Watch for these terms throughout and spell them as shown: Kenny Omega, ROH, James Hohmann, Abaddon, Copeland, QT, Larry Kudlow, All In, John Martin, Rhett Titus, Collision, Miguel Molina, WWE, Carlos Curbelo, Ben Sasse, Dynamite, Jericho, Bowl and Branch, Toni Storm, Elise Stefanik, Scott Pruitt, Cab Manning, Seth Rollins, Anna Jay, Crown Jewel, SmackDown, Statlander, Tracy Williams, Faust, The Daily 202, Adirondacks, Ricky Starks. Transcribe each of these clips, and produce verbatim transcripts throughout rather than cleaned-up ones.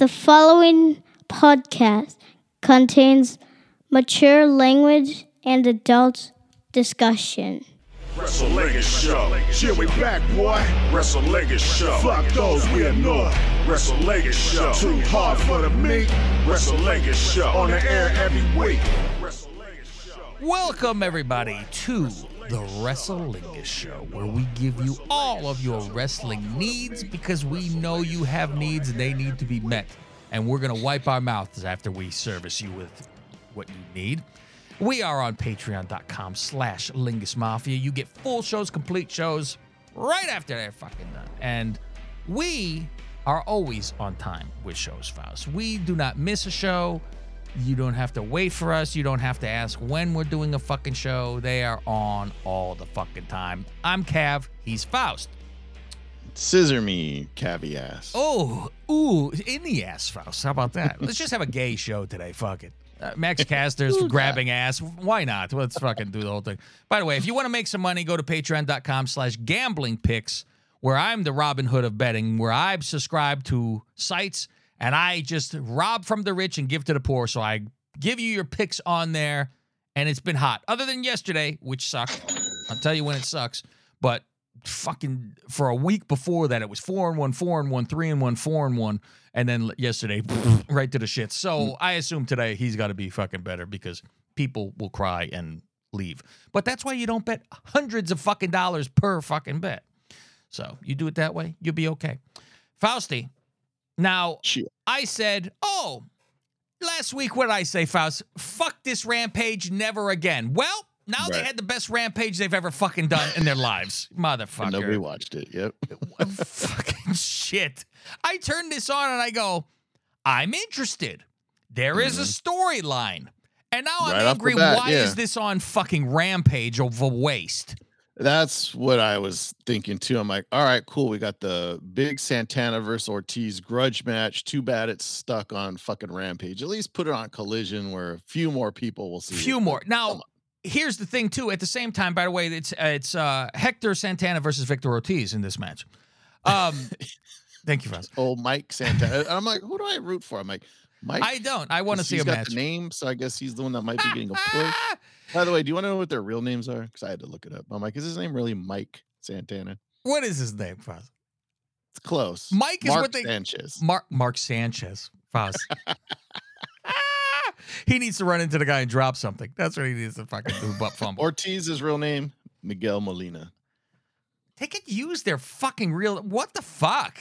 The following podcast contains mature language and adult discussion. Wrestlingus Show. Shit, we back, boy. Wrestlingus Show. Fuck those we annoy. Wrestlingus Show. Too hard for the meat. Wrestlingus Show. On the air every week. Wrestlingus Show. Welcome, everybody, to the Wrestlingus Show, where we give you all of your wrestling needs because we know you have needs and they need to be met. And we're going to wipe our mouths after we service you with what you need. We are on patreon.com slash Lingus Mafia. You get full shows, complete shows, right after they're fucking done. And we are always on time with shows, Faust. We do not miss a show. You don't have to wait for us. You don't have to ask when we're doing a fucking show. They are on all the fucking time. I'm Cav. He's Faust. Scissor me, Cavy ass. Oh, ooh, in the ass, Faust. How about that? Let's just have a gay show today. Fuck it. Uh, Max Caster's grabbing ass. Why not? Let's fucking do the whole thing. By the way, if you want to make some money, go to patreon.com slash gambling picks, where I'm the Robin Hood of betting, where I subscribe to sites and I just rob from the rich and give to the poor. So I give you your picks on there, and it's been hot. Other than yesterday, which sucked. I'll tell you when it sucks. But fucking for a week before that, it was four and one, four and one, three and one, four and one, and then yesterday, right to the shits. So I assume today he's got to be fucking better because people will cry and leave. But that's why you don't bet hundreds of fucking dollars per fucking bet. So you do it that way, you'll be okay. Fausty, now sure. I said, oh, last week what did I say, Faust? Fuck this Rampage, never again. Well. Now right. They had the best Rampage they've ever fucking done in their lives. Motherfucker. And nobody watched it. Yep. Fucking shit. I turn this on and I go, I'm interested. There mm. is a storyline. And now right I'm angry. Bat, Why yeah. is this on fucking Rampage over waste? That's what I was thinking too. I'm like, all right, cool. We got the big Santana versus Ortiz grudge match. Too bad it's stuck on fucking Rampage. At least put it on Collision where a few more people will see Few it. more. Now, here's the thing, too. At the same time, by the way, it's it's uh, Hector Santana versus Victor Ortiz in this match. Um, thank you, Russ. Oh, Mike Santana. I'm like, who do I root for? I'm like, Mike. I don't. I want to see a match. He's got the name, so I guess he's the one that might be getting a push. By the way, do you want to know what their real names are? Because I had to look it up. I'm like, is his name really Mike Santana? What is his name, Russ? It's close. Mike is Mark what they... Sanchez. Mark Mark Sanchez, Russ. He needs to run into the guy and drop something. That's what he needs to fucking do, butt fumble. Ortiz's real name, Miguel Molina. They could use their fucking real... What the fuck?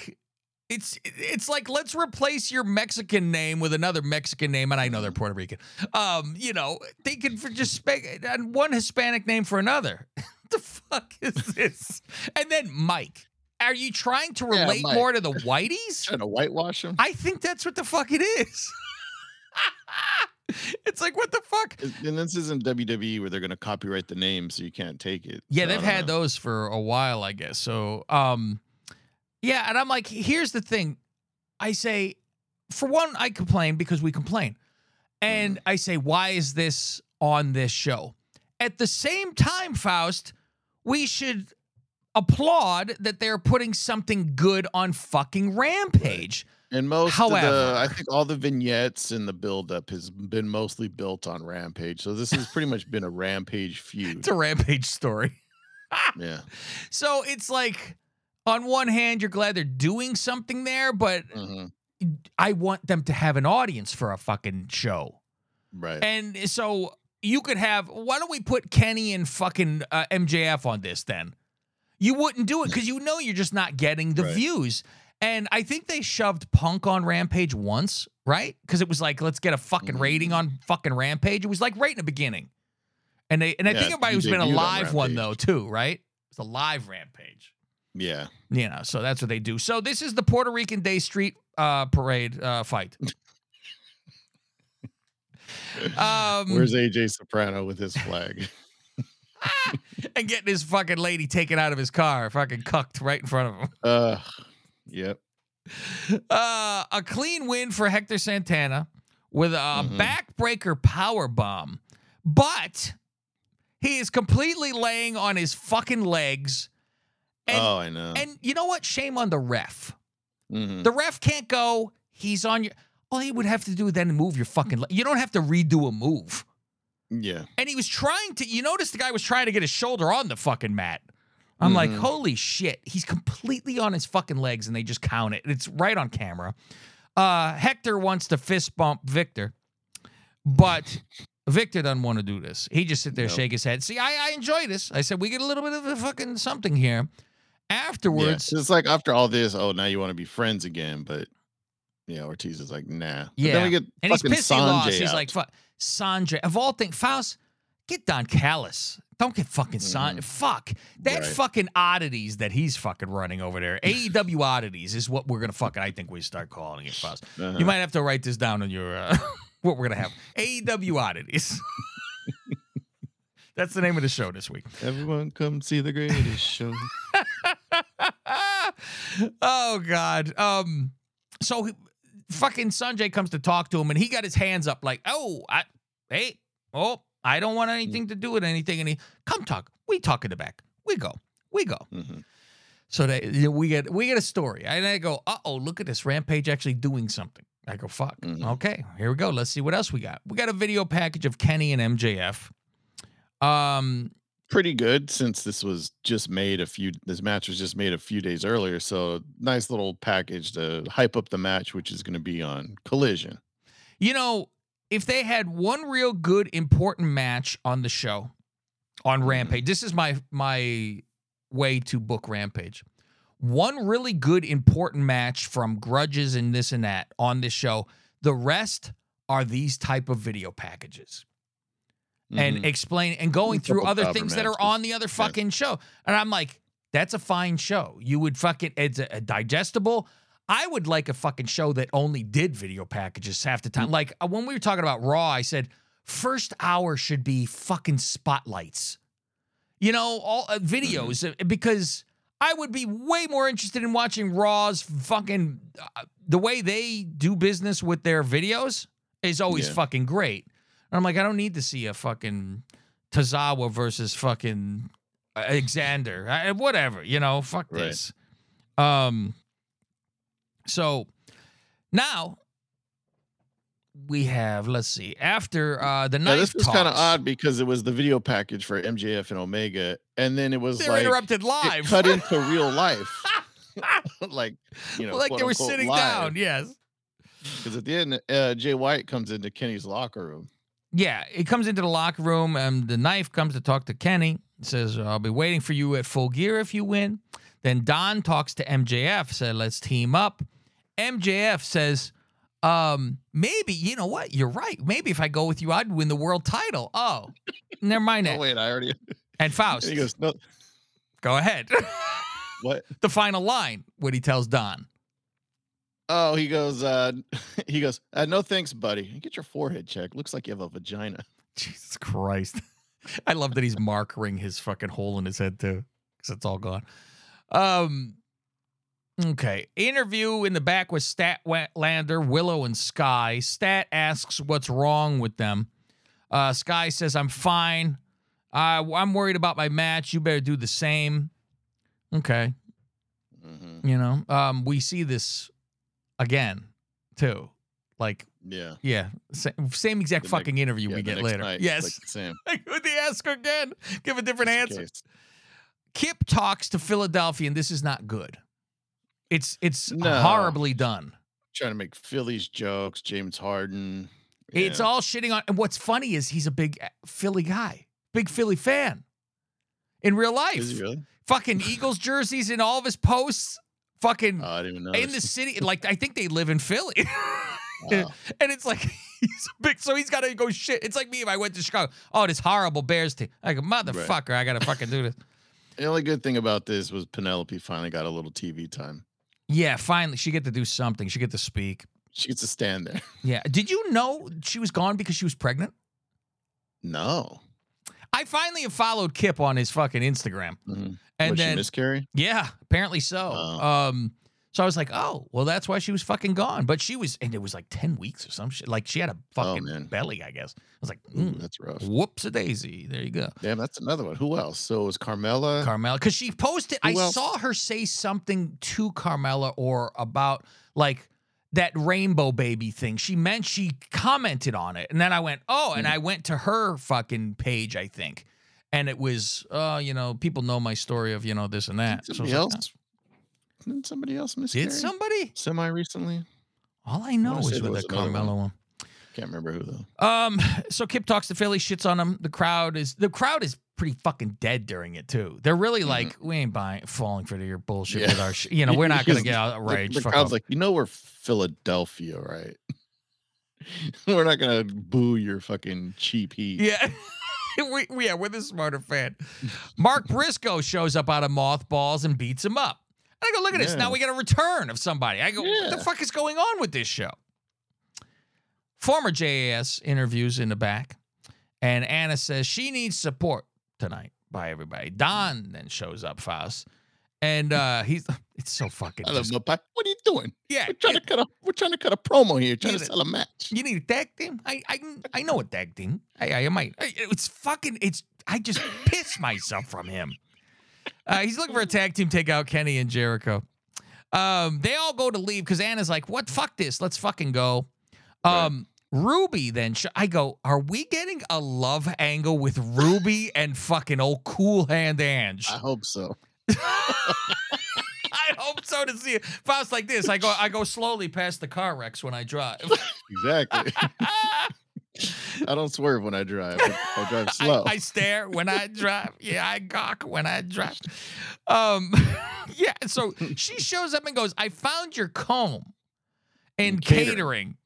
It's it's like, let's replace your Mexican name with another Mexican name, and I know they're Puerto Rican. Um, you know, they could for just spec one Hispanic name for another. The fuck is this? And then Mike. Are you trying to relate yeah, more to the whiteys? Trying to whitewash him? I think that's what the fuck it is. It's like, what the fuck? And this isn't W W E where they're going to copyright the name so you can't take it. Yeah, so they've had know. those for a while, I guess. So, um, yeah, and I'm like, here's the thing. I say, for one, I complain because we complain. And I say, why is this on this show? At the same time, Faust, we should applaud that they're putting something good on fucking Rampage. Right. And most However, of the, I think all the vignettes and the buildup has been mostly built on Rampage. So this has pretty much been a Rampage feud. It's a Rampage story. Yeah. So it's like, on one hand, you're glad they're doing something there, but mm-hmm. I want them to have an audience for a fucking show. Right. And so you could have, why don't we put Kenny and fucking uh, M J F on this then? You wouldn't do it because you know you're just not getting the right. views. And I think they shoved Punk on Rampage once, right? Because it was like, let's get a fucking rating on fucking Rampage. It was like right in the beginning. And they and I yeah, think everybody was been a live one, though, too, right? It's a live Rampage. Yeah. You know, so that's what they do. So this is the Puerto Rican Day Street uh, Parade uh, fight. um, Where's A J Soprano with his flag? And getting his fucking lady taken out of his car, fucking cucked right in front of him. Ugh. Yep. Uh, a clean win for Hector Santana with a mm-hmm. backbreaker powerbomb. But he is completely laying on his fucking legs. And, oh, I know. And you know what? Shame on the ref. Mm-hmm. The ref can't go, He's on your... All you would have to do then move your fucking... Le- you don't have to redo a move. Yeah. And he was trying to... You notice the guy was trying to get his shoulder on the fucking mat. I'm mm-hmm. like, holy shit. He's completely on his fucking legs, and they just count it. It's right on camera. Uh, Hector wants to fist bump Victor, but... Victor doesn't want to do this. He just sit there, nope. shake his head. See, I, I enjoy this. I said, we get a little bit of a fucking something here. Afterwards. Yeah, it's like after all this, oh, now you want to be friends again. But, yeah, Ortiz is like, nah. Yeah. But then we get and he's pissed he lost. He's out. like, fuck. Sanjay. Of all things, Faust, get Don Callis. Don't get fucking Sanjay. Mm-hmm. Fuck. That right. fucking oddities that he's fucking running over there. A E W oddities is what we're going to fucking, I think we start calling it, Faust. Uh-huh. You might have to write this down on your... Uh, what we're going to have. A E W oddities. That's the name of the show this week. Everyone come see the greatest show. Oh, God. Um. So he, fucking Sanjay comes to talk to him, and he got his hands up like, oh, I, hey, oh, I don't want anything to do with anything. And he, come talk. We talk in the back. We go. We go. Mm-hmm. So they, we get we get a story. And I go, uh-oh, look at this. Rampage actually doing something. I go, fuck. Mm-hmm. Okay, here we go. Let's see what else we got. We got a video package of Kenny and M J F. Um, Pretty good since this was just made a few, this match was just made a few days earlier. So nice little package to hype up the match, which is going to be on Collision. You know, if they had one real good, important match on the show, on mm-hmm. Rampage, this is my my way to book Rampage. One really good, important match from grudges and this and that on this show. The rest are these type of video packages. Mm-hmm. And explain and going through other things that are on the other fucking show. And I'm like, that's a fine show. You would fucking, it's a, a digestible. I would like a fucking show that only did video packages half the time. Mm-hmm. Like when we were talking about Raw, I said, first hour should be fucking spotlights. You know, all uh, videos mm-hmm. because... I would be way more interested in watching Raw's fucking... Uh, the way they do business with their videos is always yeah. fucking great. And I'm like, I don't need to see a fucking Tozawa versus fucking Alexander. I, whatever, you know, fuck right. this. Um. So, now... We have, let's see, after uh, the night. Yeah, this was kind of odd because it was the video package for M J F and Omega, and then it was They're like interrupted live, cut into real life, like you know, like they were sitting live. down. Yes, because at the end, uh, Jay White comes into Kenny's locker room. Yeah, he comes into the locker room, and the knife comes to talk to Kenny. It says, "I'll be waiting for you at Full Gear if you win." Then Don talks to M J F, said, "Let's team up." M J F says. Um, maybe, you know what? You're right. Maybe if I go with you, I'd win the world title. Oh, never mind that. Oh, wait, I already... And Faust. He goes, no. Go ahead. What? The final line, what he tells Don. Oh, he goes, uh, he goes, uh, no thanks, buddy. Get your forehead checked. Looks like you have a vagina. Jesus Christ. I love that he's markering his fucking hole in his head, too, because it's all gone. Um... Okay. Interview in the back with Statlander, Willow, and Skye. Stat asks what's wrong with them. Uh, Skye says, I'm fine. Uh, I'm worried about my match. You better do the same. Okay. Mm-hmm. You know, um, we see this again, too. Like, yeah. Yeah. Same, same exact the fucking next, interview yeah, we get later. Night, yes. Like the same. Would they ask her again? Give a different Just answer. Case. Kip talks to Philadelphia, and this is not good. It's it's no. horribly done. Trying to make Phillies jokes, James Harden. Yeah. It's all shitting on. And what's funny is he's a big Philly guy, big Philly fan in real life. Is he really? Fucking Eagles jerseys in all of his posts. Fucking oh, I didn't even know in this. the city. Like, I think they live in Philly. Wow. And it's like, he's big. So he's got to go shit. It's like me if I went to Chicago. Oh, this horrible Bears team. Like, motherfucker, right. I got to fucking do this. The only good thing about this was Penelope finally got a little T V time. Yeah, finally. She get to do something. She get to speak. She gets to stand there. Yeah. Did you know she was gone because she was pregnant? No. I finally have followed Kip on his fucking Instagram. Mm-hmm. And was then, she miscarry? Yeah, apparently so. Oh. Um, so I was like, oh, well, that's why she was fucking gone. But she was, and it was like ten weeks or some shit. Like, she had a fucking oh, belly, I guess. I was like, mm, that's rough. Whoops-a-daisy. There you go. Damn, that's another one. Who else? So it was Carmella. Carmella. Because she posted, Who I else? saw her say something to Carmella or about, like, that rainbow baby thing. She meant she commented on it. And then I went, oh, and I went to her fucking page, I think. And it was, oh, uh, you know, people know my story of, you know, this and that. Did somebody so else? Like, no. Did somebody else miscarry? Did somebody? Semi-recently? All I know I is with the Carmelo one. Can't remember who, though. Um, so Kip talks to Philly, shits on him. The crowd is, the crowd is pretty fucking dead during it, too. They're really mm-hmm. like, we ain't buying, falling for your bullshit yeah. with our shit. You know, we're not going to get outraged. The, the crowd's up. Like, you know, we're Philadelphia, right? We're not going to boo your fucking cheap heat. Yeah. we, we, yeah, we're the smarter fan. Mark Briscoe shows up out of mothballs and beats him up. And I go, look at yeah. this. Now we got a return of somebody. I go, yeah. what the fuck is going on with this show? Former J A S interviews in the back, and Anna says she needs support tonight by everybody. Don then shows up, Faust, and uh, he's it's so fucking. I love no pie. What are you doing? Yeah, we're trying it, to cut a we're trying to cut a promo here, trying to a, sell a match. You need a tag team? I I I know a tag team. I I might. It's fucking. It's I just piss myself from him. Uh, he's looking for a tag team takeout Kenny and Jericho. Um, they all go to leave because Anna's like, "What? Fuck this. Let's fucking go." Um. Right. Ruby then, sh- I go, are we getting a love angle with Ruby and fucking old Cool Hand Ange? I hope so. I hope so to see it. If I was like this, I go I go slowly past the car wrecks when I drive. Exactly. I don't swerve when I drive. I drive slow. I, I stare when I drive. Yeah, I gawk when I drive. Um, yeah, so she shows up and goes, I found your comb in catering. catering.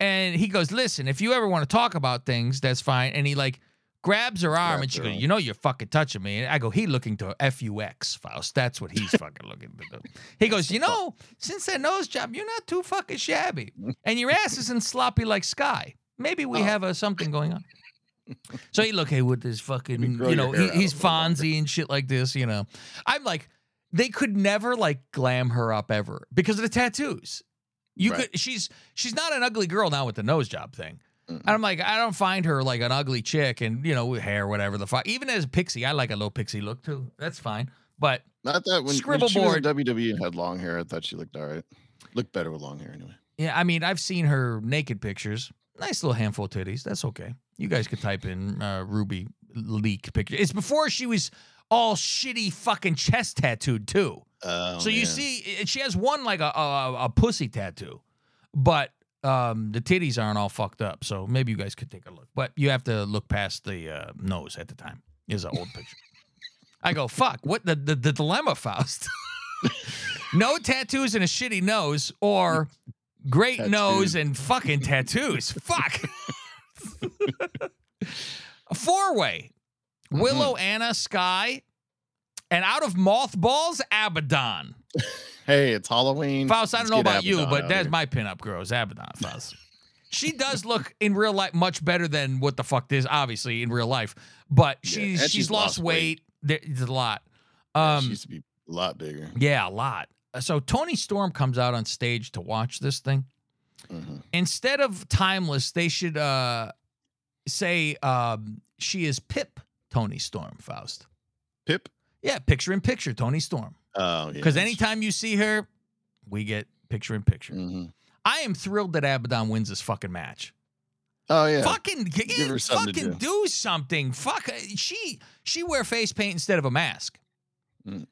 And he goes, listen, if you ever want to talk about things, that's fine. And he, like, grabs her arm, yeah, and she goes, you know you're fucking touching me. And I go, he looking to F U X, Faust. That's what he's fucking looking to do. He goes, you know, since that nose job, you're not too fucking shabby. And your ass isn't sloppy like Skye. Maybe we oh. have a, something going on. So he look, hey, with this fucking, you know, he, he's Fonzie and shit like this, you know. I'm like, they could never, like, glam her up ever because of the tattoos. You right. could. She's she's not an ugly girl now with the nose job thing. Mm-hmm. And I'm like, I don't find her like an ugly chick, and you know, with hair, whatever the fuck. Even as a pixie, I like a little pixie look too. That's fine. But not that when, scribble when she board was in W W E had long hair, I thought she looked all right. Looked better with long hair anyway. Yeah, I mean, I've seen her naked pictures. Nice little handful of titties. That's okay. You guys could type in uh, Ruby leak picture. It's before she was all shitty fucking chest tattooed too. Oh, so you yeah. see, she has one like a, a a pussy tattoo, but um the titties aren't all fucked up. So maybe you guys could take a look, but you have to look past the uh, nose at the time. Is an old picture. I go, fuck, what the the, the dilemma, Faust? No tattoos and a shitty nose, or great tattooed nose and fucking tattoos. Fuck. A four way. Mm-hmm. Willow, Anna, Skye. And out of mothballs, Abaddon. Hey, it's Halloween. Faust, I don't Let's know about Abaddon you, but that's here. My pinup girl is Abaddon, Faust. She does look in real life much better than what the fuck this, obviously, in real life. But yeah, she's, she's she's lost, lost weight. weight. It's a lot. Um, yeah, she used to be a lot bigger. Yeah, a lot. So Toni Storm comes out on stage to watch this thing. Mm-hmm. Instead of timeless, they should uh, say um, she is Pip Toni Storm, Faust. Pip? Yeah, picture in picture, Toni Storm. Oh, yeah. Because anytime you see her, we get picture in picture. Mm-hmm. I am thrilled that Abaddon wins this fucking match. Oh yeah, fucking give give her something fucking to do. do something. Fuck, she she wear face paint instead of a mask. Mm.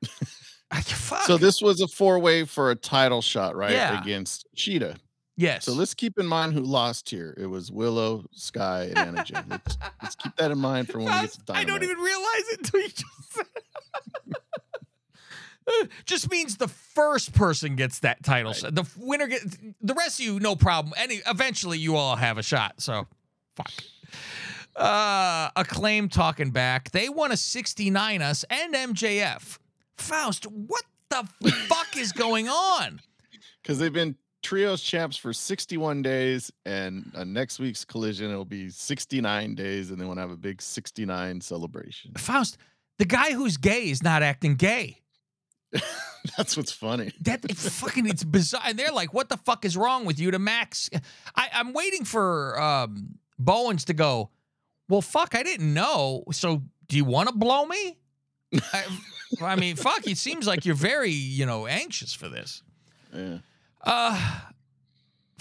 Fuck. So this was a four way for a title shot, right? Yeah. Against Cheetah. Yes. So let's keep in mind who lost here. It was Willow, Skye, and Anna Jay. Let's, let's keep that in mind for when we get to Dynamite. I don't even realize it until you just said it. Just means the first person gets that title. Right. The winner gets the rest of you, no problem. Any eventually you all have a shot. So fuck. Uh, Acclaim talking back. They want a sixty-nine us and M J F. Faust, what the fuck is going on? Because they've been Trios champs for sixty-one days, and uh, next week's Collision it'll be sixty-nine days, and they want to have a big sixty-nine celebration. Faust, the guy who's gay is not acting gay. That's what's funny. That it's fucking it's bizarre. And they're like, "What the fuck is wrong with you?" To Max, I, I'm waiting for um, Bowens to go, "Well, fuck, I didn't know. So, do you want to blow me?" I, I mean, fuck. It seems like you're very, you know, anxious for this. Yeah. Uh,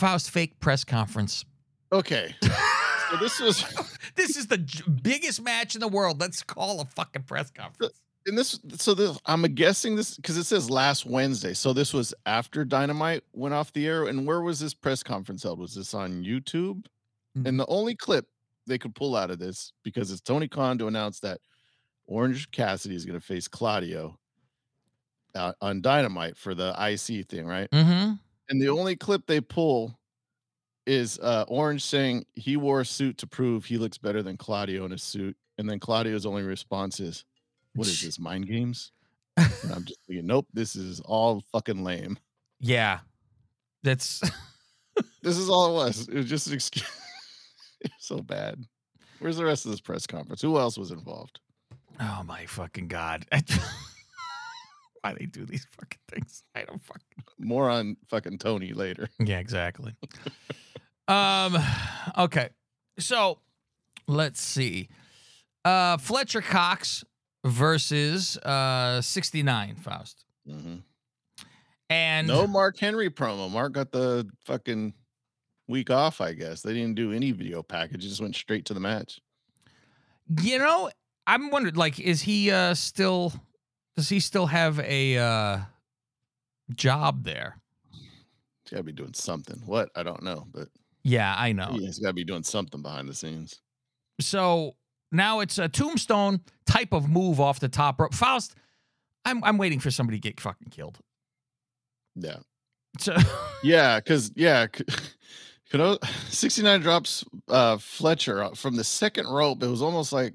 Faust fake press conference. Okay. So this was this is the j- biggest match in the world. Let's call a fucking press conference. And this, so this, I'm guessing this because it says last Wednesday. So this was after Dynamite went off the air. And where was this press conference held? Was this on YouTube? Mm-hmm. And the only clip they could pull out of this, because it's Tony Khan to announce that Orange Cassidy is going to face Claudio uh, on Dynamite for the I C thing, right? Mm-hmm. And the only clip they pull is uh, Orange saying he wore a suit to prove he looks better than Claudio in a suit. And then Claudio's only response is, what is this, mind games? And I'm just thinking, nope, this is all fucking lame. Yeah. That's this is all it was. It was just an excuse. It was so bad. Where's the rest of this press conference? Who else was involved? Oh my fucking God. Why they do these fucking things? I don't fucking know. More on fucking Tony later. Yeah, exactly. um okay. So let's see. Uh Fletcher Cox versus uh sixty-nine, Faust. Mm-hmm. And no Mark Henry promo. Mark got the fucking week off, I guess. They didn't do any video package. It just went straight to the match. You know, I'm wondering, like, is he uh still does he still have a uh job there? He's gotta be doing something. What? I don't know, but yeah, I know. He's gotta be doing something behind the scenes. So now it's a tombstone type of move off the top rope. Faust, I'm I'm waiting for somebody to get fucking killed. Yeah. So yeah, because yeah, sixty-nine drops uh, Fletcher from the second rope. It was almost like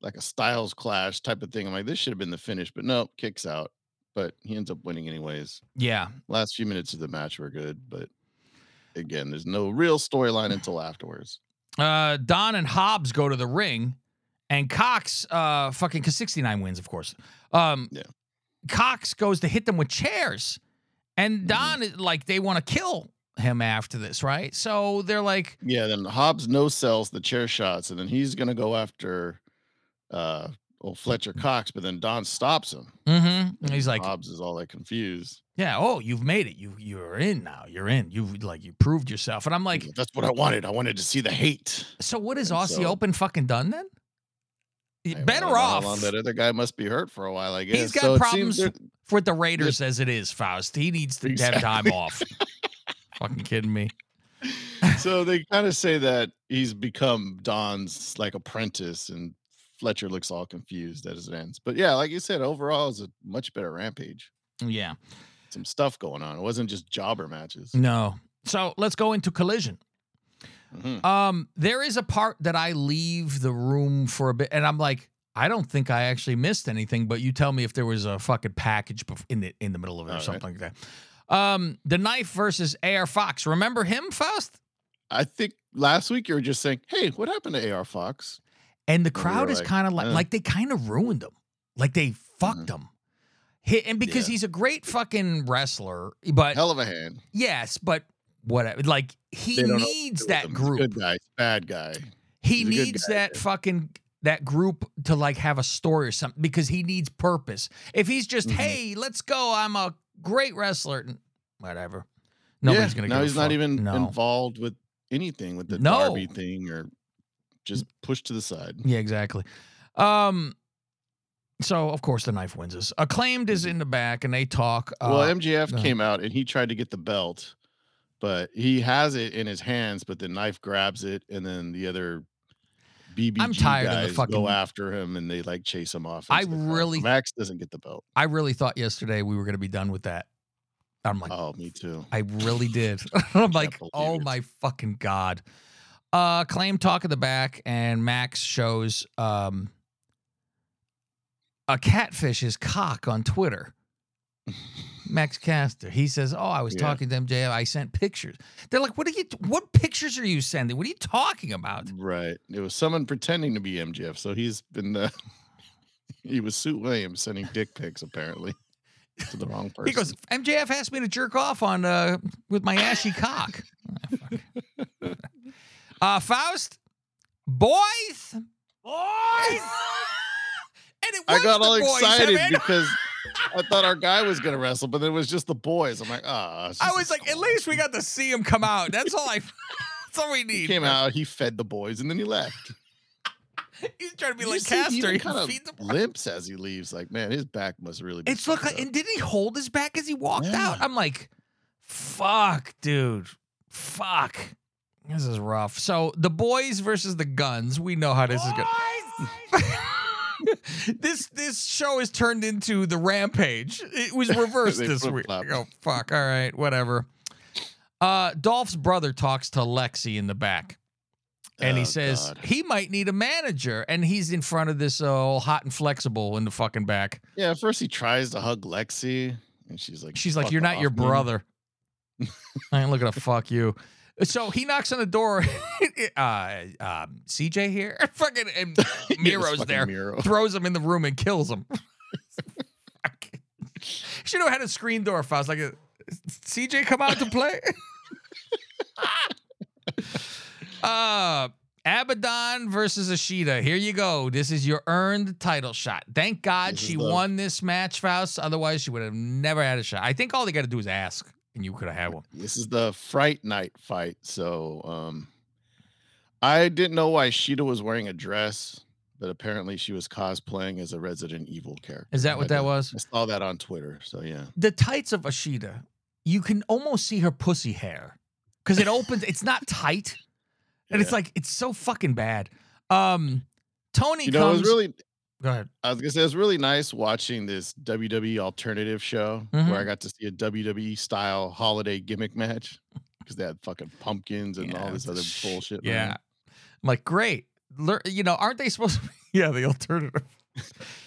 like a Styles clash type of thing. I'm like, this should have been the finish, but no, kicks out. But he ends up winning anyways. Yeah. Last few minutes of the match were good, but again, there's no real storyline until afterwards. Uh, Don and Hobbs go to the ring. And Cox, uh, fucking, because sixty-nine wins, of course. Um, yeah. Cox goes to hit them with chairs. And Don, mm-hmm. like, they want to kill him after this, right? So they're like... Yeah, then Hobbs no-sells the chair shots, and then he's going to go after uh, old Fletcher Cox, but then Don stops him. Mm-hmm. And, and he's like... Hobbs is all, like, confused. Yeah, oh, you've made it. You, you're in now. You're in. You've, like, you proved yourself. And I'm like... Yeah, that's what I wanted. I wanted to see the hate. So what has Aussie so- Open fucking done then? Hey, better off. That other guy must be hurt for a while, I guess. He's got so problems with the Raiders as it is, Faust. He needs to exactly. have time off. Fucking kidding me. So they kind of say that he's become Don's, like, apprentice, and Fletcher looks all confused at his ends. But yeah, like you said, overall it's a much better Rampage. Yeah. Some stuff going on. It wasn't just jobber matches. No. So let's go into Collision. Mm-hmm. Um, there is a part that I leave the room for a bit, and I'm like, I don't think I actually missed anything, but you tell me if there was a fucking package in the in the middle of it All or something right. like that. Um, the Knife versus A R Fox. Remember him, Faust? I think last week you were just saying, hey, what happened to A R Fox? And the crowd and we is like, kind of like, eh. like they kind of ruined him. Like they fucked mm-hmm. him. He, and because yeah. he's a great fucking wrestler, but... Hell of a hand. Yes, but... Whatever, like he needs that group. Good guy, bad guy. He needs that fucking that group to like have a story or something because he needs purpose. If he's just, mm-hmm. hey, let's go, I'm a great wrestler, whatever. Nobody's yeah, gonna. Now he's not even no. involved with anything with the no. Darby thing or just pushed to the side. Yeah, exactly. Um. So, of course, the Knife wins us. Acclaimed is in the back, and they talk. Uh, well, M J F uh, came out and he tried to get the belt. But he has it in his hands, but the Knife grabs it, and then the other B B G guys fucking... go after him, and they like chase him off. I really th- Max doesn't get the belt. I really thought yesterday we were gonna be done with that. I'm like, oh, me too. I really did. I'm like, oh it. my fucking God. Uh, Claim talk in the back, and Max shows um a catfish's cock on Twitter. Max Caster. He says, oh, I was yeah. talking to M J F. I sent pictures. They're like, what are you, what pictures are you sending? What are you talking about? Right. It was someone pretending to be M J F. So he's been, uh, he was Sue Williams sending dick pics apparently to the wrong person. He goes, M J F asked me to jerk off on, uh, with my ashy cock. Oh, fuck. uh, Faust, boys, boys. And it was I got all boys, excited I mean. because I thought our guy was going to wrestle, but it was just the boys. I'm like, ah. I was like, cool. At least we got to see him come out. That's all I. That's all we need. He came out. He fed the boys, and then he left. He's trying to be you like Castor. He kind of limps as he leaves. Like, man, his back must really be. It's look like, and didn't he hold his back as he walked yeah. out? I'm like, fuck, dude. Fuck. This is rough. So the boys versus the guns. We know how this boys! is going. this this show has turned into the Rampage. It was reversed this week. Oh fuck. All right, whatever. Uh, Dolph's brother talks to Lexi in the back. And he oh, says God. he might need a manager, and he's in front of this old uh, hot and flexible in the fucking back. Yeah, at first he tries to hug Lexi, and she's like, "She's like, you're not your brother. I ain't looking to fuck you." So he knocks on the door. uh, uh, C J here, fucking, and Miro's fucking there. Miro. Throws him in the room and kills him. Should have had a screen door if I was like, "C J, come out to play." Uh, Abaddon versus Ashita. Here you go. This is your earned title shot. Thank God this she won this match, Faust. Otherwise, she would have never had a shot. I think all they got to do is ask, and you could have had one. This is the Fright Night fight. So, um, I didn't know why Ashita was wearing a dress, but apparently she was cosplaying as a Resident Evil character. Is that what I that did, was? I saw that on Twitter. So, yeah. The tights of Ashita, you can almost see her pussy hair because it opens, it's not tight. And yeah. it's like, it's so fucking bad. Um, Toni you know, comes. It was really, Go ahead. I was going to say, it was really nice watching this W W E alternative show mm-hmm. where I got to see a W W E style holiday gimmick match because they had fucking pumpkins and yeah, all this other sh- bullshit. Yeah. Man. I'm like, great. Lear- you know, aren't they supposed to be? Yeah, the alternative.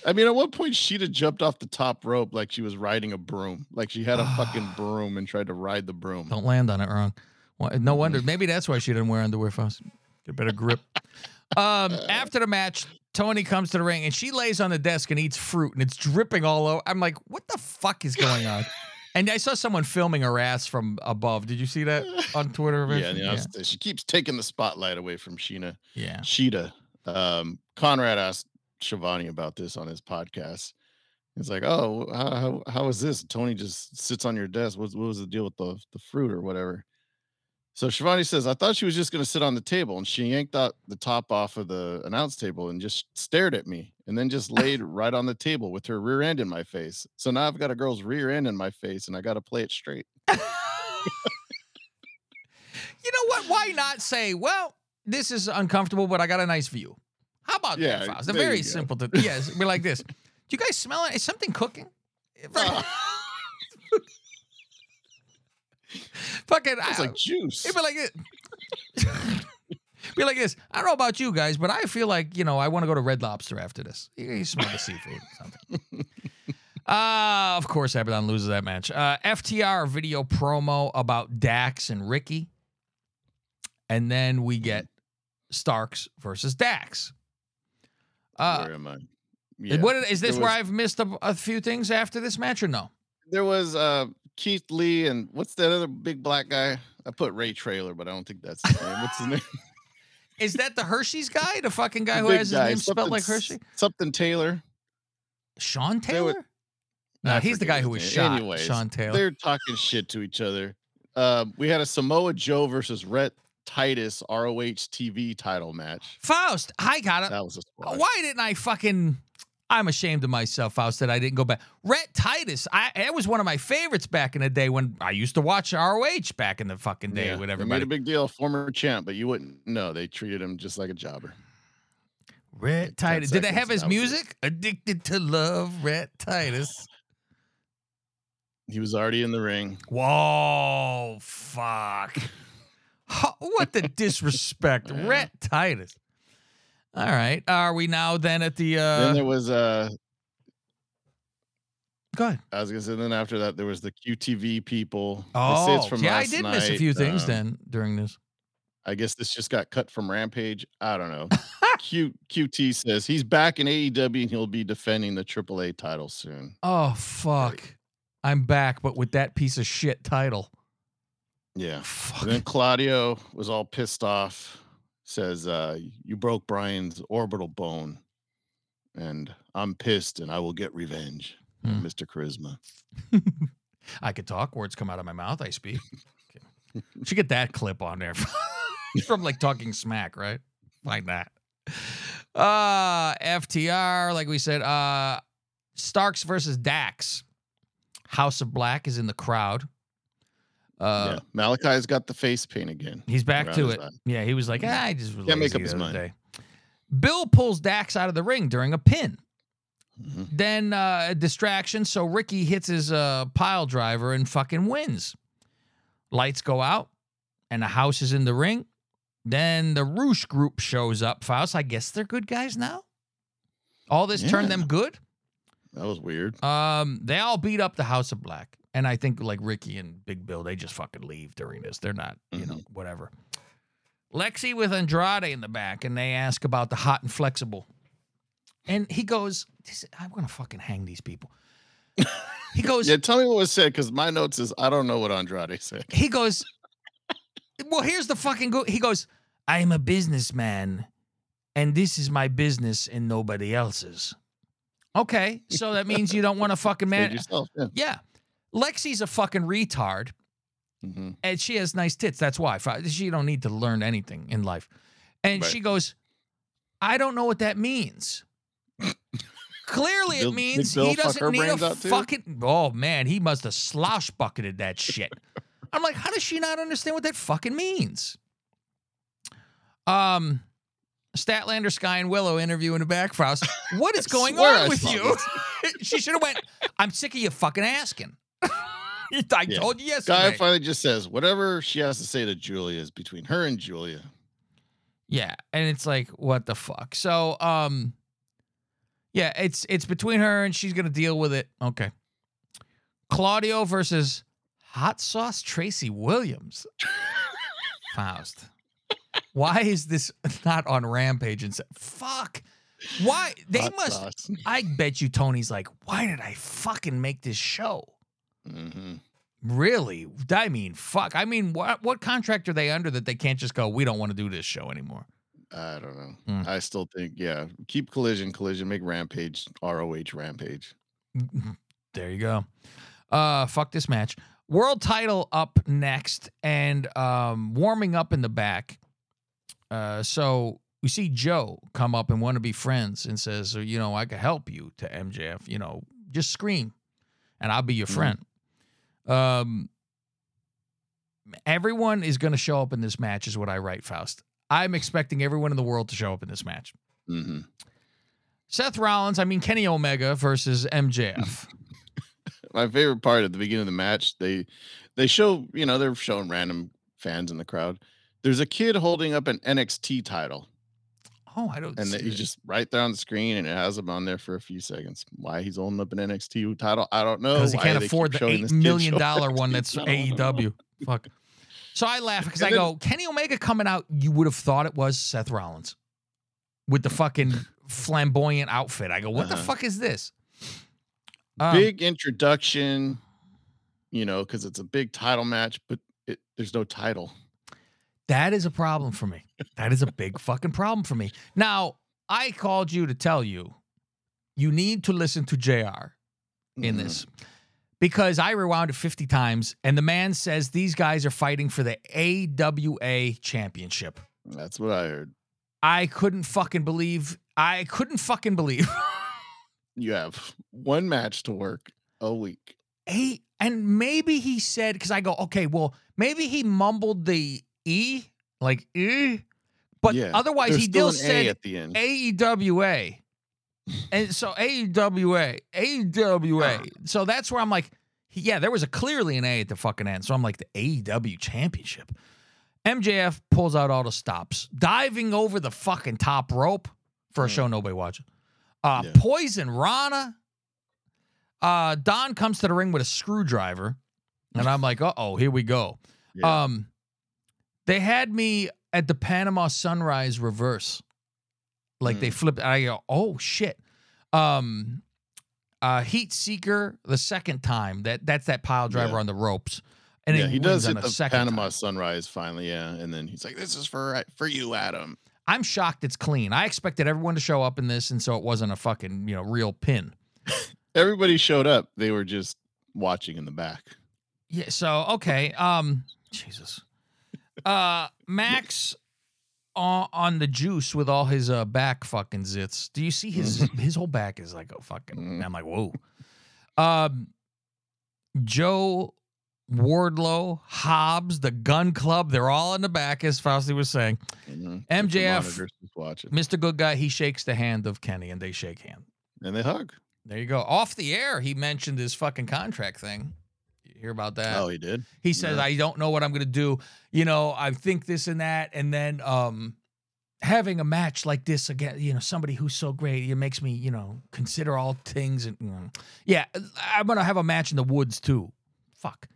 I mean, at one point, Sheeta jumped off the top rope like she was riding a broom. Like she had a fucking broom and tried to ride the broom. Don't land on it wrong. No wonder. Maybe that's why she didn't wear underwear for us. Get better grip. Um, after the match, Toni comes to the ring and she lays on the desk and eats fruit and it's dripping all over. I'm like, what the fuck is going on? And I saw someone filming her ass from above. Did you see that on Twitter? Yeah, you know, yeah. She keeps taking the spotlight away from Sheena. Yeah. Sheeta. Um, Conrad asked Shivani about this on his podcast. It's like, oh, how, how is this? Toni just sits on your desk. What, what was the deal with the, the fruit or whatever? So Shivani says, I thought she was just going to sit on the table, and she yanked out the top off of the announce table and just stared at me and then just laid right on the table with her rear end in my face. So now I've got a girl's rear end in my face, and I got to play it straight. You know what? Why not say, well, this is uncomfortable, but I got a nice view. How about yeah, that? It's a very simple. To, yes, be like this. Do you guys smell it? Is something cooking? Uh. Fucking, it's like juice. It'd be like it. Be like this. I don't know about you guys, but I feel like you know I want to go to Red Lobster after this. You, you smell the seafood. Or something. Uh, of course, Abaddon loses that match. Uh, F T R video promo about Dax and Ricky, and then we get Starks versus Dax. Uh, where am I? Yeah, what, is this was... where I've missed a, a few things after this match or no? There was. Uh... Keith Lee and what's that other big black guy? I put Ray Traylor, but I don't think that's his name. What's his name? Is that the Hershey's guy? The fucking guy the who has his guy. name something, spelled like Hershey? Something Taylor. Sean Taylor? Were, no, he's the guy who was shot. Anyways, Sean Taylor. They're talking shit to each other. Uh, we had a Samoa Joe versus Rhett Titus R O H T V title match. Faust, I got it. That was a squash. Why didn't I fucking... I'm ashamed of myself, Faust, that I didn't go back. Rhett Titus, I it was one of my favorites back in the day when I used to watch R O H back in the fucking day. Yeah, with everybody. They made a big deal, former champ, but you wouldn't know. They treated him just like a jobber. Rhett like Titus. Did they have his music? It. Addicted to Love, Rhett Titus. He was already in the ring. Whoa, fuck. What the disrespect. Yeah. Rhett Titus. All right. Are we now then at the... Uh... Then there was... Uh... Go ahead. I was going to say, then after that, there was the Q T V people. Oh, they say it's from yeah, I did night. miss a few things um, then during this. I guess this just got cut from Rampage. I don't know. Q- QT says he's back in A E W and he'll be defending the triple A title soon. Oh, fuck. Right. I'm back, but with that piece of shit title. Yeah. Fuck. And then Claudio was all pissed off. Says, uh, you broke Brian's orbital bone, and I'm pissed, and I will get revenge. mm. Mister Charisma. I could talk. Words come out of my mouth. I speak. Okay. We should get that clip on there from, from like talking smack, right? Like that. Uh, F T R, like we said, uh, Starks versus Dax. House of Black is in the crowd. Uh, yeah. Malachi's got the face paint again. He's back to it. Eye. Yeah, he was like, ah, I just was can't lazy make up his mind. Day. Bill pulls Dax out of the ring during a pin. Mm-hmm. Then uh, a distraction, so Ricky hits his uh, pile driver and fucking wins. Lights go out, and the house is in the ring. Then the Roosh group shows up. Faust, I guess they're good guys now? All this yeah. turned them good? That was weird. Um, they all beat up the House of Black. And I think, like, Ricky and Big Bill, they just fucking leave during this. They're not, you mm-hmm. know, whatever. Lexi with Andrade in the back, and they ask about the hot and flexible. And he goes, this, I'm going to fucking hang these people. He goes... yeah, tell me what was said, because my notes is, I don't know what Andrade said. He goes... well, here's the fucking... Go- he goes, I am a businessman, and this is my business and nobody else's. Okay, so that means you don't want to fucking... man- yourself, yeah. yeah. Lexi's a fucking retard, mm-hmm. and she has nice tits. That's why. She don't need to learn anything in life. And right. she goes, I don't know what that means. Clearly Bill, it means he doesn't need a fucking... Oh, man, he must have slosh bucketed that shit. I'm like, how does she not understand what that fucking means? Um, Statlander, Skye, and Willow interview in the back, Faust. What is going on I with you? She should have went, I'm sick of you fucking asking. I yeah. told you yesterday. Skye finally just says, whatever she has to say to Julia is between her and Julia. Yeah, and it's like, what the fuck? So, um... yeah, it's it's between her and she's going to deal with it. Okay. Claudio versus Hot Sauce Tracy Williams. Faust. Why is this not on Rampage? And fuck. Why? They Hot must. Sauce. I bet you Tony's like, why did I fucking make this show? Mm-hmm. Really? I mean, fuck. I mean, what, what contract are they under that they can't just go, we don't want to do this show anymore? I don't know. Mm. I still think, yeah, keep Collision, Collision, make Rampage, R O H Rampage. There you go. Uh, fuck this match. World title up next and um, warming up in the back. Uh, so we see Joe come up and want to be friends and says, you know, I could help you to M J F, you know, just scream and I'll be your friend. Mm. Um, everyone is going to show up in this match is what I write, Faust. I'm expecting everyone in the world to show up in this match. Mm-hmm. Seth Rollins, I mean, Kenny Omega versus M J F. My favorite part at the beginning of the match, they they show, you know, they're showing random fans in the crowd. There's a kid holding up an N X T title. Oh, I don't and see And he's just right there on the screen, and it has him on there for a few seconds. Why he's holding up an N X T title, I don't know. Because he can't afford the eight million dollars one that's A E W. Fuck. So I laugh because I go, Kenny Omega coming out, you would have thought it was Seth Rollins with the fucking flamboyant outfit. I go, what uh-huh. the fuck is this? Um, big introduction, you know, because it's a big title match, but it, there's no title. That is a problem for me. That is a big fucking problem for me. Now, I called you to tell you, you need to listen to J R in mm-hmm. this. Because I rewound it fifty times, and the man says these guys are fighting for the A W A championship. That's what I heard. I couldn't fucking believe. I couldn't fucking believe. You have one match to work a week. He, and maybe he said, because I go, okay, well, maybe he mumbled the E, like, eh. But yeah, otherwise he still said A at the end. A E W A. And so A W A, A W A. So that's where I'm like, yeah, there was a clearly an A at the fucking end. So I'm like, the A E W championship. M J F pulls out all the stops, diving over the fucking top rope for a show nobody watching. Uh, yeah. Poison Rana. Uh, Don comes to the ring with a screwdriver. And I'm like, uh-oh, here we go. Yeah. Um, they had me at the Panama Sunrise reverse. Like, they flipped, and I go, oh, shit. Um, uh, Heat Seeker, the second time, that that's that pile driver yeah. on the ropes. And yeah, he does hit the Panama time. Sunrise finally, yeah. And then he's like, this is for for you, Adam. I'm shocked it's clean. I expected everyone to show up in this, and so it wasn't a fucking, you know, real pin. everybody showed up. They were just watching in the back. Yeah. So, okay. Um, Jesus. Uh, Max on, on the juice with all his uh, back fucking zits. Do you see his his whole back is like a fucking, I'm like, whoa. Um, Joe, Wardlow, Hobbs, the Gun Club, they're all in the back, as Fausti was saying. Mm-hmm. M J F, Mister Good Guy, he shakes the hand of Kenny, and they shake hand. And they hug. There you go. Off the air, he mentioned his fucking contract thing. You hear about that? Oh, he did? He says, yeah. I don't know what I'm going to do. You know, I think this and that, and then um, having a match like this again, you know, somebody who's so great, it makes me, you know, consider all things. And you know. Yeah, I'm going to have a match in the woods, too. Fuck.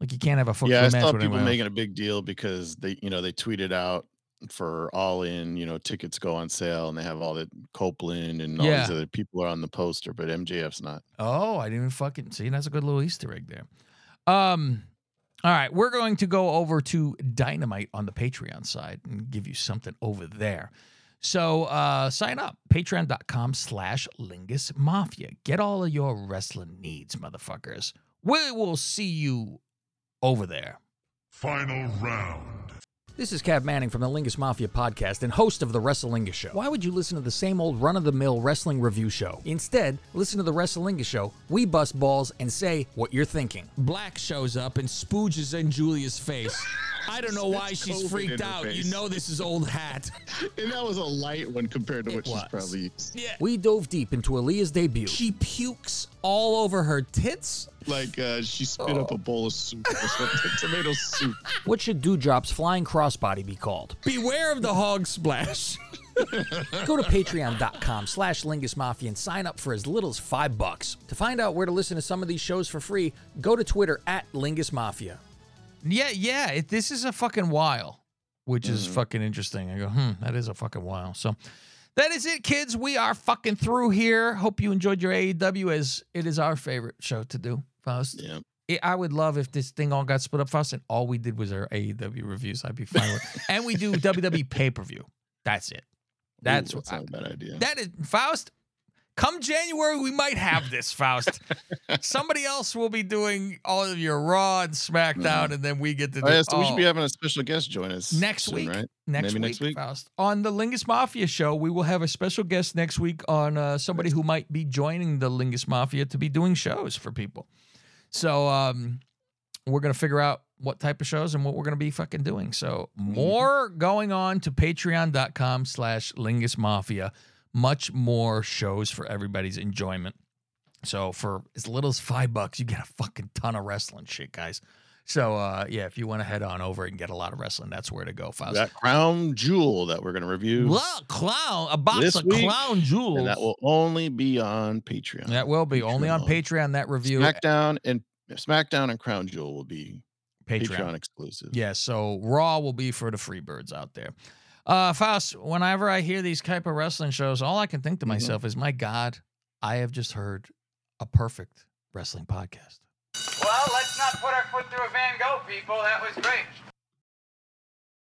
Like, you can't have a fucking yeah, match. Yeah, I saw people making a big deal because they, you know, they tweeted out for All In, you know, tickets go on sale, and they have all that Copeland and all yeah. these other people are on the poster, but M J F's not. Oh, I didn't even fucking see. That's a good little Easter egg there. Um, all right, we're going to go over to Dynamite on the Patreon side and give you something over there. So uh, sign up, patreon.com slash Lingus Mafia. Get all of your wrestling needs, motherfuckers. We will see you over there. Final round. This is Cab Manning from the Lingus Mafia podcast and host of the Wrestlingus Show. Why would you listen to the same old run-of-the-mill wrestling review show? Instead, listen to the Wrestlingus Show. We bust balls and say what you're thinking. Black shows up and spooges in Julia's face. I don't know why That's she's freaked out. You know this is old hat. And that was a light one compared to it what was. She's probably used. Yeah. We dove deep into Aaliyah's debut. She pukes all over her tits. Like uh, she spit oh. up a bowl of soup or something. Tomato soup. What should Dewdrop's flying crossbody be called? Beware of the hog splash. Go to patreon.com slash Lingus Mafia and sign up for as little as five bucks. To find out where to listen to some of these shows for free, go to Twitter at Lingus Mafia. Yeah, yeah. It, this is a fucking while, which mm-hmm. is fucking interesting. I go, hmm, that is a fucking while. So that is it, kids. We are fucking through here. Hope you enjoyed your A E W, as it is our favorite show to do, Faust. Yeah. It, I would love if this thing all got split up, Faust, and all we did was our A E W reviews. I'd be fine with it. And we do W W E pay-per-view. That's it. That's, Ooh, that's what, not I, a bad idea. That is, Faust, come January, we might have this, Faust. Somebody else will be doing all of your Raw and SmackDown, mm-hmm. and then we get to do it. Oh, yeah, so we should be having a special guest join us next soon, week. Right? Next Maybe week, next week, Faust. On the Lingus Mafia show, we will have a special guest next week on uh, somebody who might be joining the Lingus Mafia to be doing shows for people. So um, we're going to figure out what type of shows and what we're going to be fucking doing. So more mm-hmm. going on to patreon.com slash Lingus Mafia. Much more shows for everybody's enjoyment. So for as little as five bucks, you get a fucking ton of wrestling shit, guys. So, uh, yeah, if you want to head on over and get a lot of wrestling, that's where to go, Faust. That crown jewel that we're going to review. Well, clown, a box this of week, crown jewels. And that will only be on Patreon. That will be. Patreon. Only on Patreon, that review. SmackDown and, SmackDown and Crown Jewel will be Patreon, Patreon exclusive. Yeah, so Raw will be for the freebirds out there. Uh, Faust, whenever I hear these type of wrestling shows, all I can think to myself mm-hmm. is, my God, I have just heard a perfect wrestling podcast. Well, let's not put our foot through a Van Gogh, people. That was great.